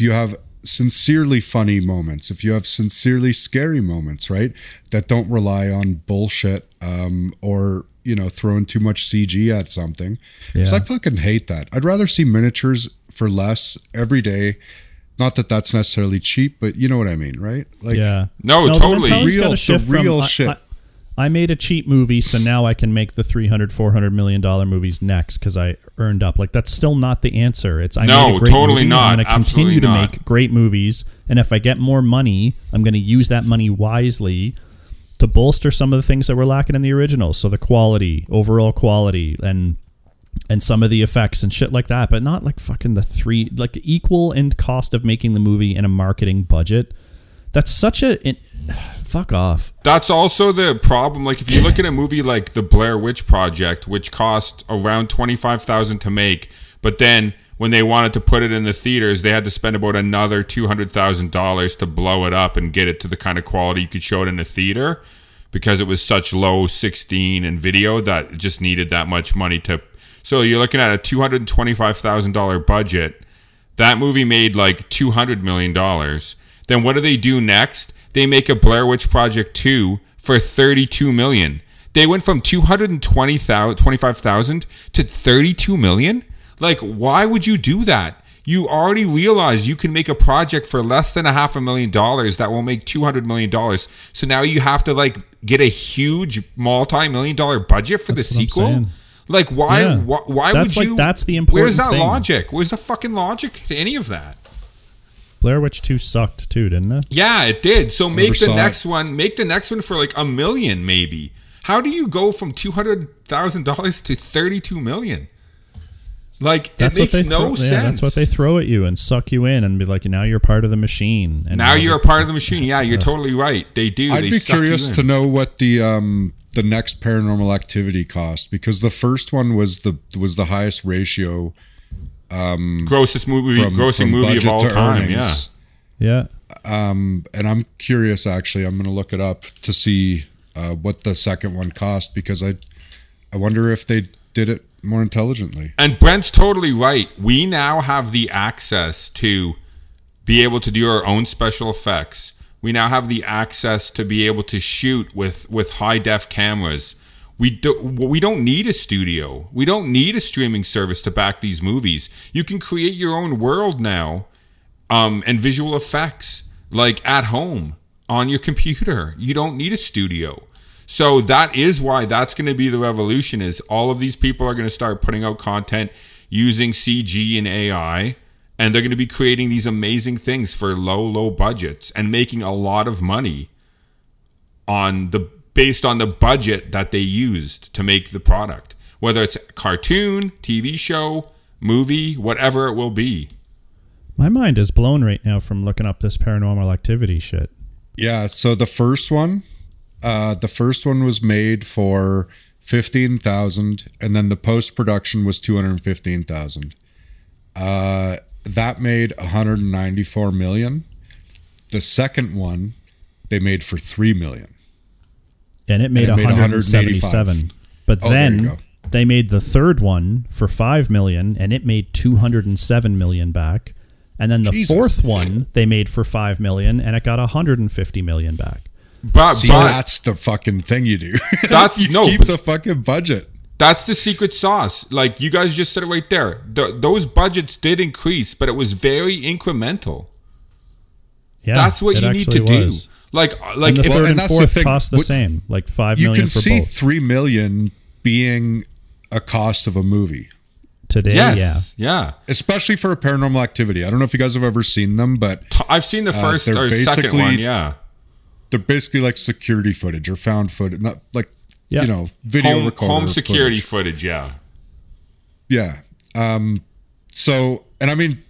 you have sincerely funny moments, if you have sincerely scary moments, right? That don't rely on bullshit, or, you know, throwing too much CG at something. Yeah. 'Cause I fucking hate that. I'd rather see miniatures for less every day. Not that that's necessarily cheap, but you know what I mean, right? Like, yeah. No, totally. The real shit. I made a cheap movie, so now I can make the $300, $400 million movies next because I earned up. Like, that's still not the answer. I'm going to continue to make great movies, and if I get more money, I'm going to use that money wisely to bolster some of the things that were lacking in the original. So the quality, overall quality, and some of the effects and shit like that, but not like fucking equal in cost of making the movie and a marketing budget. That's such fuck off. That's also the problem. Like if you look at a movie like the Blair Witch Project, which cost around $25,000 to make, but then when they wanted to put it in the theaters, they had to spend about another $200,000 to blow it up and get it to the kind of quality you could show it in a theater, because it was such low 16 and video that it just needed that much money to. So you're looking at a $225,000 budget. That movie made like $200 million. Then what do they do next? They make a Blair Witch Project 2 for $32 million. They went from $225,000 to $32 million? Like, why would you do that? You already realize you can make a project for less than $500,000 that will make $200 million. So now you have to like get a huge multi-million-dollar budget for the sequel? Like, why? Yeah. Why would you? Like, that's the important. Where's that thing? Logic? Where's the fucking logic to any of that? Blair Witch 2 sucked too, didn't it? Yeah, it did. So Make the next one for like $1 million, maybe. How do you go from $200,000 to $32 million? Like, that's it makes no sense. Yeah, that's what they throw at you and suck you in and be like, now you're part of the machine. And now you're a part of the machine. Yeah, you're totally right. They do. I'd be curious to know what the next Paranormal Activity cost, because the first one was the highest ratio. Grossing movie of all time. Earnings. Yeah. And I'm curious, actually. I'm going to look it up to see what the second one cost, because I wonder if they did it more intelligently. And Brent's totally right. We now have the access to be able to do our own special effects. We now have the access to be able to shoot with high def cameras. We don't need a studio. We don't need a streaming service to back these movies. You can create your own world now, and visual effects, like at home on your computer. You don't need a studio. So that is why that's going to be the revolution, is all of these people are going to start putting out content using CG and AI, and they're going to be creating these amazing things for low, low budgets and making a lot of money based on the budget that they used to make the product, whether it's cartoon, TV show, movie, whatever it will be. My mind is blown right now from looking up this Paranormal Activity shit. Yeah, so the first one was made for $15,000, and then the post-production was $215,000. That made $194 million. The second one they made for $3 million. And it made $177 million. But then they made the third one for $5 million, and it made $207 million back. And then the fourth one they made for $5 million, and it got $150 million back. But that's the fucking thing you do. That's keep the fucking budget. That's the secret sauce. Like, you guys just said it right there. Those budgets did increase, but it was very incremental. Yeah, that's what you need to do. Like, and the third and fourth cost the same, like $5 million for both. You can see $3 million being a cost of a movie today. Yes, yeah, especially for a Paranormal Activity. I don't know if you guys have ever seen them, but I've seen the first or second one. Yeah, they're basically like security footage or found footage, not like video recorder, home security footage. Yeah. So, and I mean,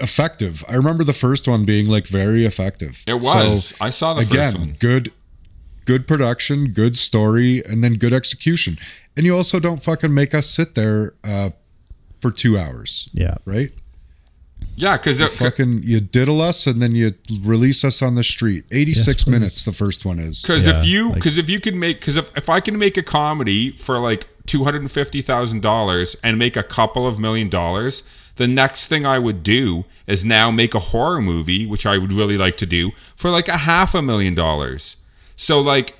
effective. I remember the first one being like very effective. It was. So, I saw the first one. Good production, good story, and then good execution. And you also don't fucking make us sit there for 2 hours. Yeah. Right? Yeah, because you diddle us and then you release us on the street. 86 minutes the first one is. Because if I can make a comedy for like $250,000 and make a couple of $1 million, the next thing I would do is now make a horror movie, which I would really like to do, for like $500,000. So like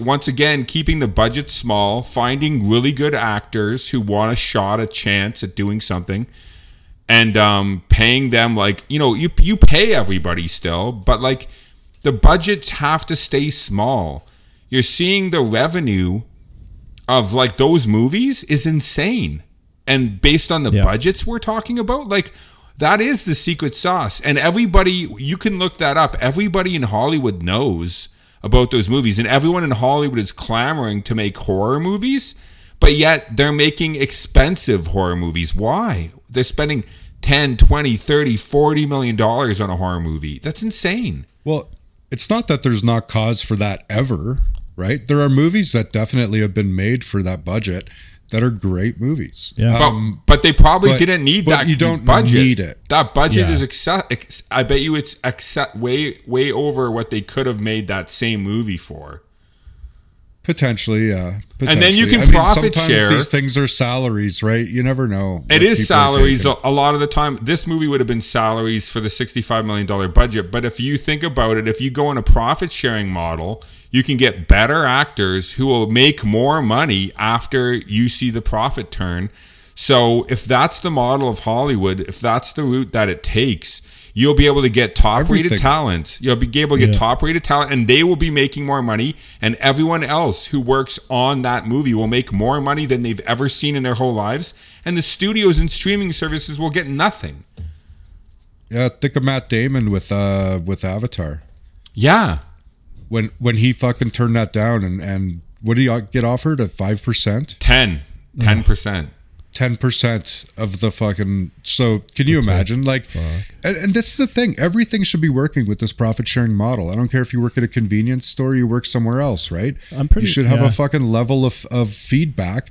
once again, keeping the budget small, finding really good actors who want a shot, a chance at doing something, and paying them you pay everybody still, but like the budgets have to stay small. You're seeing the revenue of like those movies is insane. And based on the budgets we're talking about, like, that is the secret sauce. And everybody, you can look that up. Everybody in Hollywood knows about those movies. And everyone in Hollywood is clamoring to make horror movies. But yet they're making expensive horror movies. Why? They're spending $10, $20, $30, $40 million on a horror movie. That's insane. Well, it's not that there's not cause for that ever, right? There are movies that definitely have been made for that budget that are great movies. Yeah. But they probably didn't need that budget. You don't need it. That budget is I bet you it's way over what they could have made that same movie for. Potentially, yeah. And then you can profit share. Sometimes these things are salaries, right? You never know. It is salaries a lot of the time. This movie would have been salaries for the $65 million budget. But if you think about it, if you go on a profit sharing model, you can get better actors who will make more money after you see the profit turn. So if that's the model of Hollywood, if that's the route that it takes, you'll be able to get top-rated talent. You'll be able to get top-rated talent, and they will be making more money, and everyone else who works on that movie will make more money than they've ever seen in their whole lives, and the studios and streaming services will get nothing. Yeah, think of Matt Damon with Avatar. Yeah. When he fucking turned that down, and what did he get offered, at 5%? 10%. 10% of the fucking... So can you imagine? Like, and this is the thing. Everything should be working with this profit-sharing model. I don't care if you work at a convenience store, you work somewhere else, right? You should have a fucking level of feedback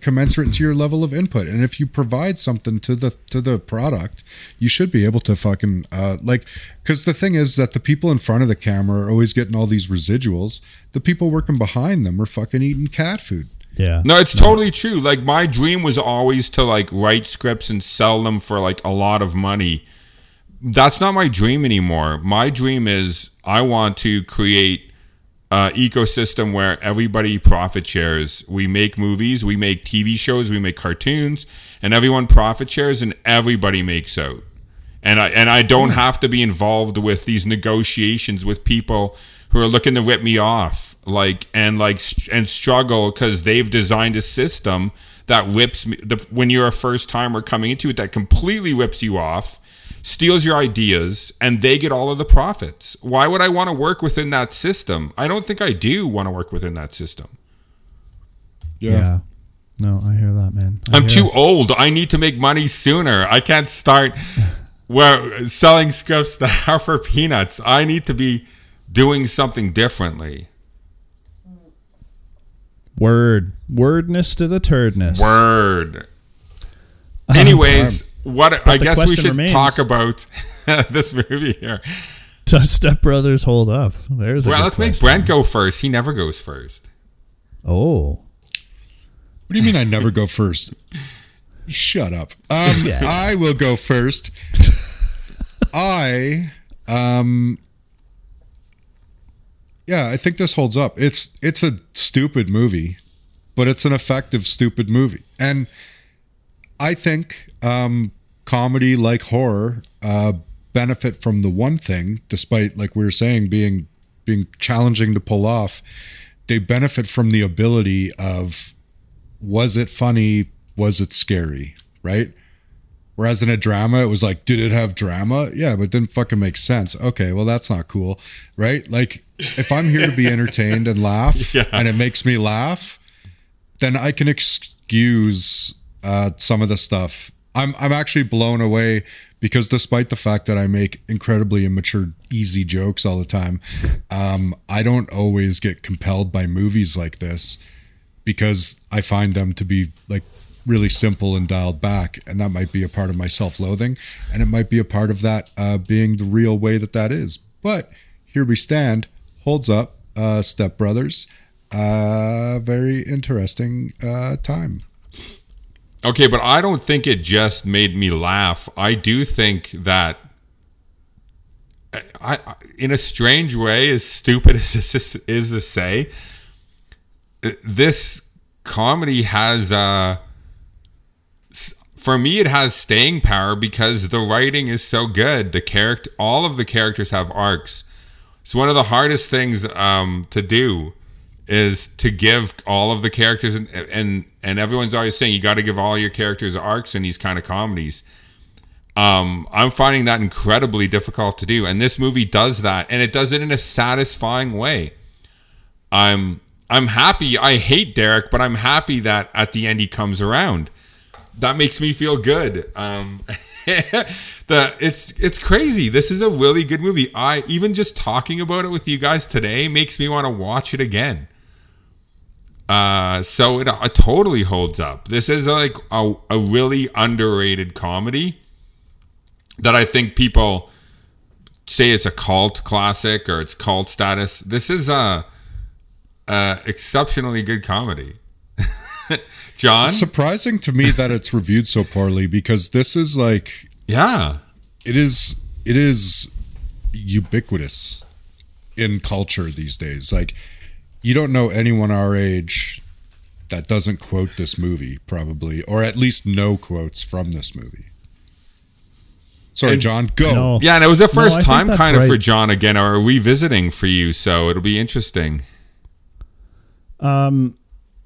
commensurate to your level of input. And if you provide something to the product, you should be able to fucking... like, because the thing is that the people in front of the camera are always getting all these residuals. The people working behind them are fucking eating cat food. Yeah. No, it's totally true. Like, my dream was always to, like, write scripts and sell them for, like, a lot of money. That's not my dream anymore. My dream is I want to create an ecosystem where everybody profit shares. We make movies, we make TV shows, we make cartoons, and everyone profit shares and everybody makes out. And I don't have to be involved with these negotiations with people who are looking to rip me off, and struggle because they've designed a system that rips me. When you're a first timer coming into it, that completely rips you off, steals your ideas, and they get all of the profits. Why would I want to work within that system? I don't think I do want to work within that system. Yeah. No, I hear that, man. I'm too old. I need to make money sooner. I can't start selling scripts that are for peanuts. I need to be doing something differently. Wordness to the turdness. Word. Anyways, I guess we should talk about this movie here. Does Step Brothers hold up? Let's make Brent go first. He never goes first. Oh. What do you mean I never go first? Shut up. I will go first. Yeah, I think this holds up. It's a stupid movie, but it's an effective stupid movie. And I think comedy, like horror, benefit from the one thing, despite, like we were saying, being challenging to pull off. They benefit from the ability of, was it funny? Was it scary? Right? Whereas in a drama, it was like, did it have drama? Yeah, but it didn't fucking make sense. Okay, well, that's not cool, right? Like, if I'm here to be entertained and laugh, and it makes me laugh, then I can excuse some of the stuff. I'm actually blown away because despite the fact that I make incredibly immature, easy jokes all the time, I don't always get compelled by movies like this because I find them to be, like, really simple and dialed back. And that might be a part of my self-loathing, and it might be a part of that being the real way that is. But here we stand. Holds up. Step Brothers, very interesting time. Okay, but I don't think it just made me laugh. I do think that I in a strange way, as stupid as this is to say, this comedy has for me, it has staying power because the writing is so good. All of the characters have arcs. It's one of the hardest things to do is to give all of the characters, and everyone's always saying you got to give all your characters arcs in these kind of comedies. I'm finding that incredibly difficult to do, and this movie does that, and it does it in a satisfying way. I'm happy. I hate Derek, but I'm happy that at the end he comes around. That makes me feel good. It's crazy. This is a really good movie. I even just talking about it with you guys today makes me want to watch it again. So it totally holds up. This is like a really underrated comedy that I think people say it's a cult classic or it's cult status. This is a exceptionally good comedy. John? It's surprising to me that it's reviewed so poorly because this is like... Yeah. It is ubiquitous in culture these days. Like, you don't know anyone our age that doesn't quote this movie, probably, or at least no quotes from this movie. Sorry, John, go. No. Yeah, and it was a first time kind of for John again, or revisiting for you, so it'll be interesting.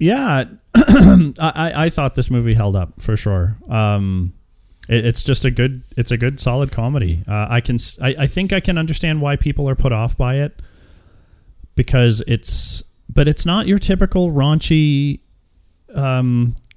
Yeah, I thought this movie held up for sure. It's just a good solid comedy. I think I can understand why people are put off by it because it's not your typical raunchy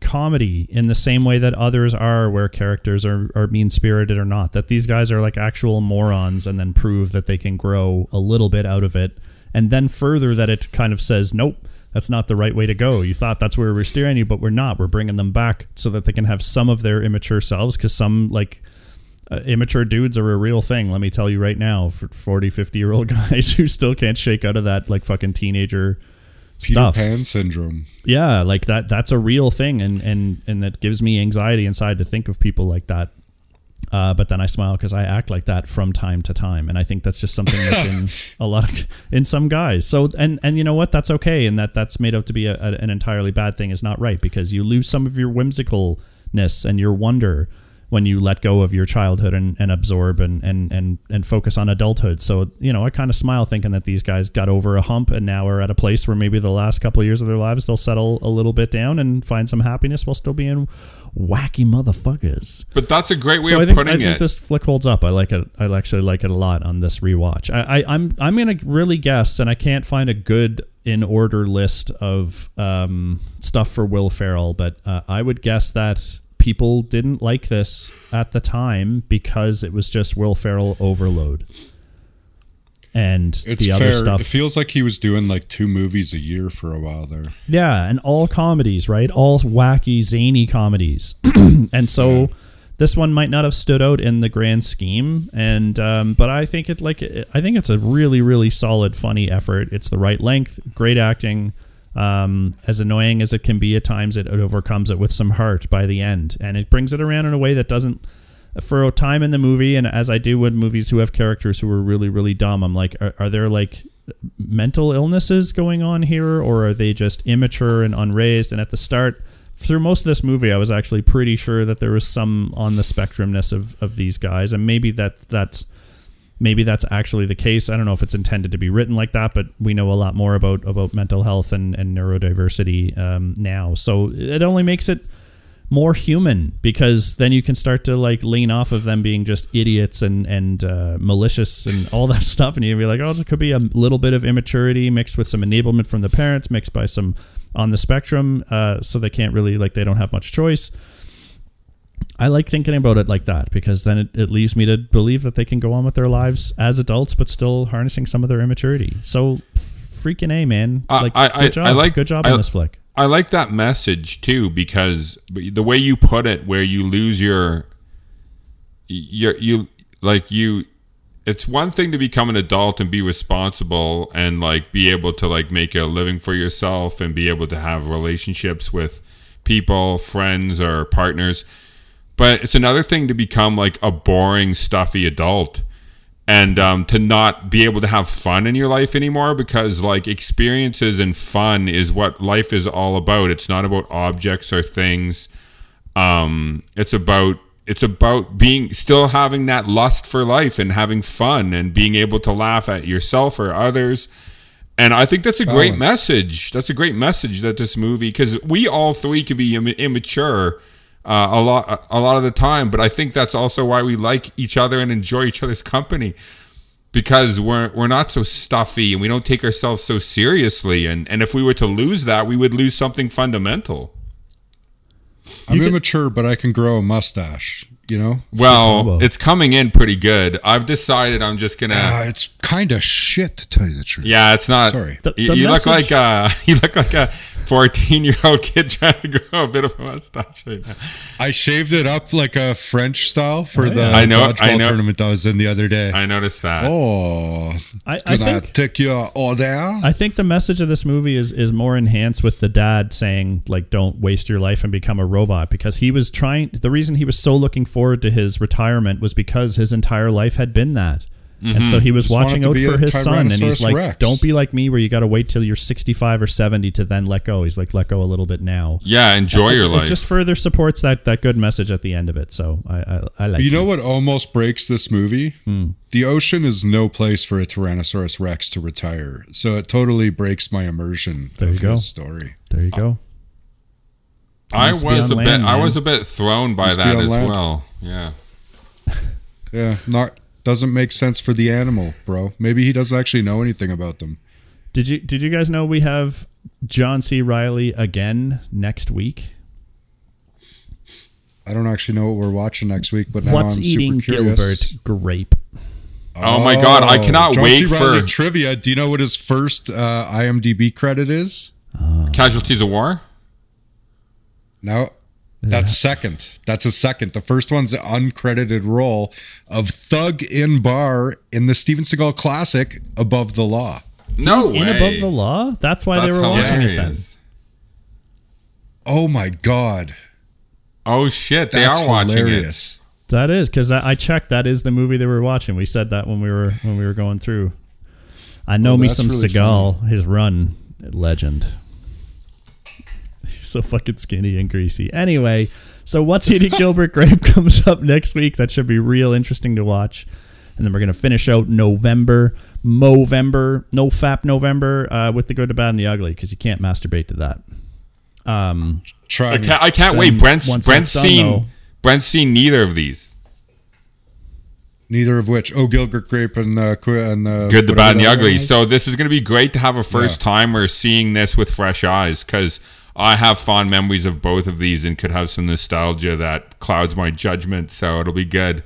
comedy in the same way that others are, where characters are mean-spirited or not, that these guys are like actual morons and then prove that they can grow a little bit out of it. And then further that it kind of says, nope, that's not the right way to go. You thought that's where we're steering you, but we're not. We're bringing them back so that they can have some of their immature selves, because some like immature dudes are a real thing. Let me tell you right now, for 40, 50-year-old guys who still can't shake out of that like fucking teenager stuff. Peter Pan syndrome. Yeah, like that's a real thing, and that gives me anxiety inside to think of people like that. But then I smile because I act like that from time to time, and I think that's just something that's in a lot of, in some guys. So and you know what, that's okay, and that's made out to be an entirely bad thing is not right, because you lose some of your whimsicalness and your wonder when you let go of your childhood and absorb and focus on adulthood. So, you know, I kind of smile thinking that these guys got over a hump and now are at a place where maybe the last couple of years of their lives, they'll settle a little bit down and find some happiness while still being wacky motherfuckers. But that's a great way of putting it. I think this flick holds up. I like it. I actually like it a lot on this rewatch. I'm going to really guess, and I can't find a good in order list of stuff for Will Ferrell, but I would guess that people didn't like this at the time because it was just Will Ferrell overload. And it's the other stuff. It feels like he was doing like 2 movies a year for a while there. Yeah, and all comedies, right? All wacky, zany comedies. And so this one might not have stood out in the grand scheme, and but I think it's a really, really solid, funny effort. It's the right length, great acting. As annoying as it can be at times, it overcomes it with some heart by the end, and it brings it around in a way that doesn't, for a time in the movie, and as I do with movies who have characters who are really, really dumb, I'm like, are there like mental illnesses going on here, or are they just immature and unraised? And at the start, through most of this movie, I was actually pretty sure that there was some on the spectrumness of these guys, and maybe that's actually the case. I don't know if it's intended to be written like that, but we know a lot more about mental health and neurodiversity now. So it only makes it more human, because then you can start to like lean off of them being just idiots and malicious and all that stuff. And you'd be like, oh, this could be a little bit of immaturity mixed with some enablement from the parents, mixed by some on the spectrum. So they can't really, like, they don't have much choice. I like thinking about it like that, because then it leaves me to believe that they can go on with their lives as adults, but still harnessing some of their immaturity. So freaking A, man. Good job on this flick. I like that message too, because the way you put it, where you lose your it's one thing to become an adult and be responsible and like be able to like make a living for yourself and be able to have relationships with people, friends or partners. But it's another thing to become like a boring, stuffy adult and to not be able to have fun in your life anymore, because like experiences and fun is what life is all about. It's not about objects or things. It's about being still having that lust for life and having fun and being able to laugh at yourself or others. And I think that's a great message. That's a great message that this movie, because we all three could be immature. A lot of the time, but I think that's also why we like each other and enjoy each other's company, because we're not so stuffy and we don't take ourselves so seriously. And if we were to lose that, we would lose something fundamental. I'm immature, but I can grow a mustache. You know, well, it's coming in pretty good. I've decided I'm just gonna. It's kind of shit, to tell you the truth. Yeah, it's not. Sorry, you look like a 14-year-old kid trying to grow a bit of a mustache right now. I shaved it up like a French style for the dodgeball tournament I was in the other day. I noticed that. Oh, I think I take your order? I think the message of this movie is more enhanced with the dad saying like, "Don't waste your life and become a robot," because he was trying. The reason he was so looking forward to his retirement was because his entire life had been that. Mm-hmm. And so he was watching out for his son, and he's like, don't be like me where you got to wait till you're 65 or 70 to then let go. He's like, let go a little bit now. Yeah, enjoy your life. It just further supports that good message at the end of it. So I like it. You know what almost breaks this movie? The ocean is no place for a Tyrannosaurus Rex to retire. So it totally breaks my immersion of this story. There you go. I was a bit thrown by that as well. Yeah. Yeah, doesn't make sense for the animal, bro. Maybe he doesn't actually know anything about them. Did you guys know we have John C. Reilly again next week? I don't actually know what we're watching next week, but now I'm super curious. What's Eating Gilbert Grape? Oh my God, I cannot wait for trivia. Do you know what his first IMDb credit is? Casualties of War? No, that's second. That's a second. The first one's an uncredited role of Thug in Bar in the Steven Seagal classic Above the Law. No way. In Above the Law? That's why they were watching it then. Oh my God. Oh shit, they are watching it. That is, because I checked. That is the movie they were watching. We said that when we were going through. I know me some really Seagal, funny. His run legend. He's so fucking skinny and greasy. Anyway, so What's Eating Gilbert Grape comes up next week. That should be real interesting to watch. And then we're going to finish out Movember, No Fap November with The Good, the Bad and the Ugly, because you can't masturbate to that. I can't wait. Brent's seen neither of these. Neither of which? Oh, Gilbert Grape and Good, the Bad, and the Ugly. Like. So this is going to be great to have a first timer seeing this with fresh eyes, because I have fond memories of both of these and could have some nostalgia that clouds my judgment. So it'll be good.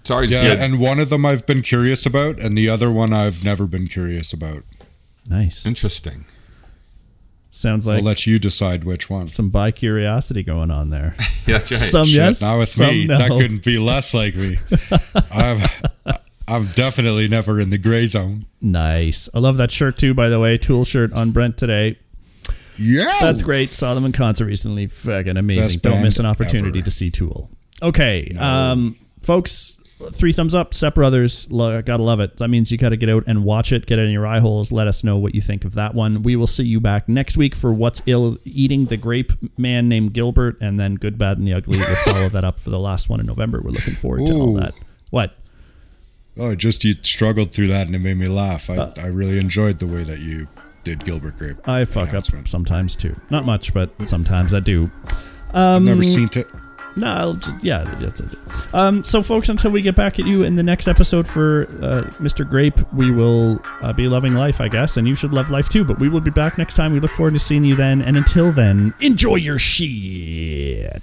It's always good. And one of them I've been curious about, and the other one I've never been curious about. Nice, interesting. Sounds like I'll let you decide which one. Some bi-curiosity going on there. That's right. Some shit, yes, now it's some me. No. That couldn't be less like me. I'm definitely never in the gray zone. Nice. I love that shirt too, by the way. Tool shirt on Brent today. Yeah. That's great. Saw them in concert recently. Fucking amazing. Best Don't miss an opportunity ever to see Tool. Okay. No. Folks, 3 thumbs up. Step Brothers, gotta love it. That means you gotta get out and watch it. Get it in your eye holes. Let us know what you think of that one. We will see you back next week for What's Eating the Grape Man Named Gilbert, and then Good, Bad, and the Ugly. We'll follow that up for the last one in November. We're looking forward to all that. What? Oh, just you struggled through that, and it made me laugh. I really enjoyed the way that you did Gilbert Grape. I fuck up sometimes too. Not much, but sometimes I do. I've never seen it. No, yeah, that's it. So, folks, until we get back at you in the next episode for Mr. Grape, we will be loving life, I guess, and you should love life too. But we will be back next time. We look forward to seeing you then. And until then, enjoy your shit.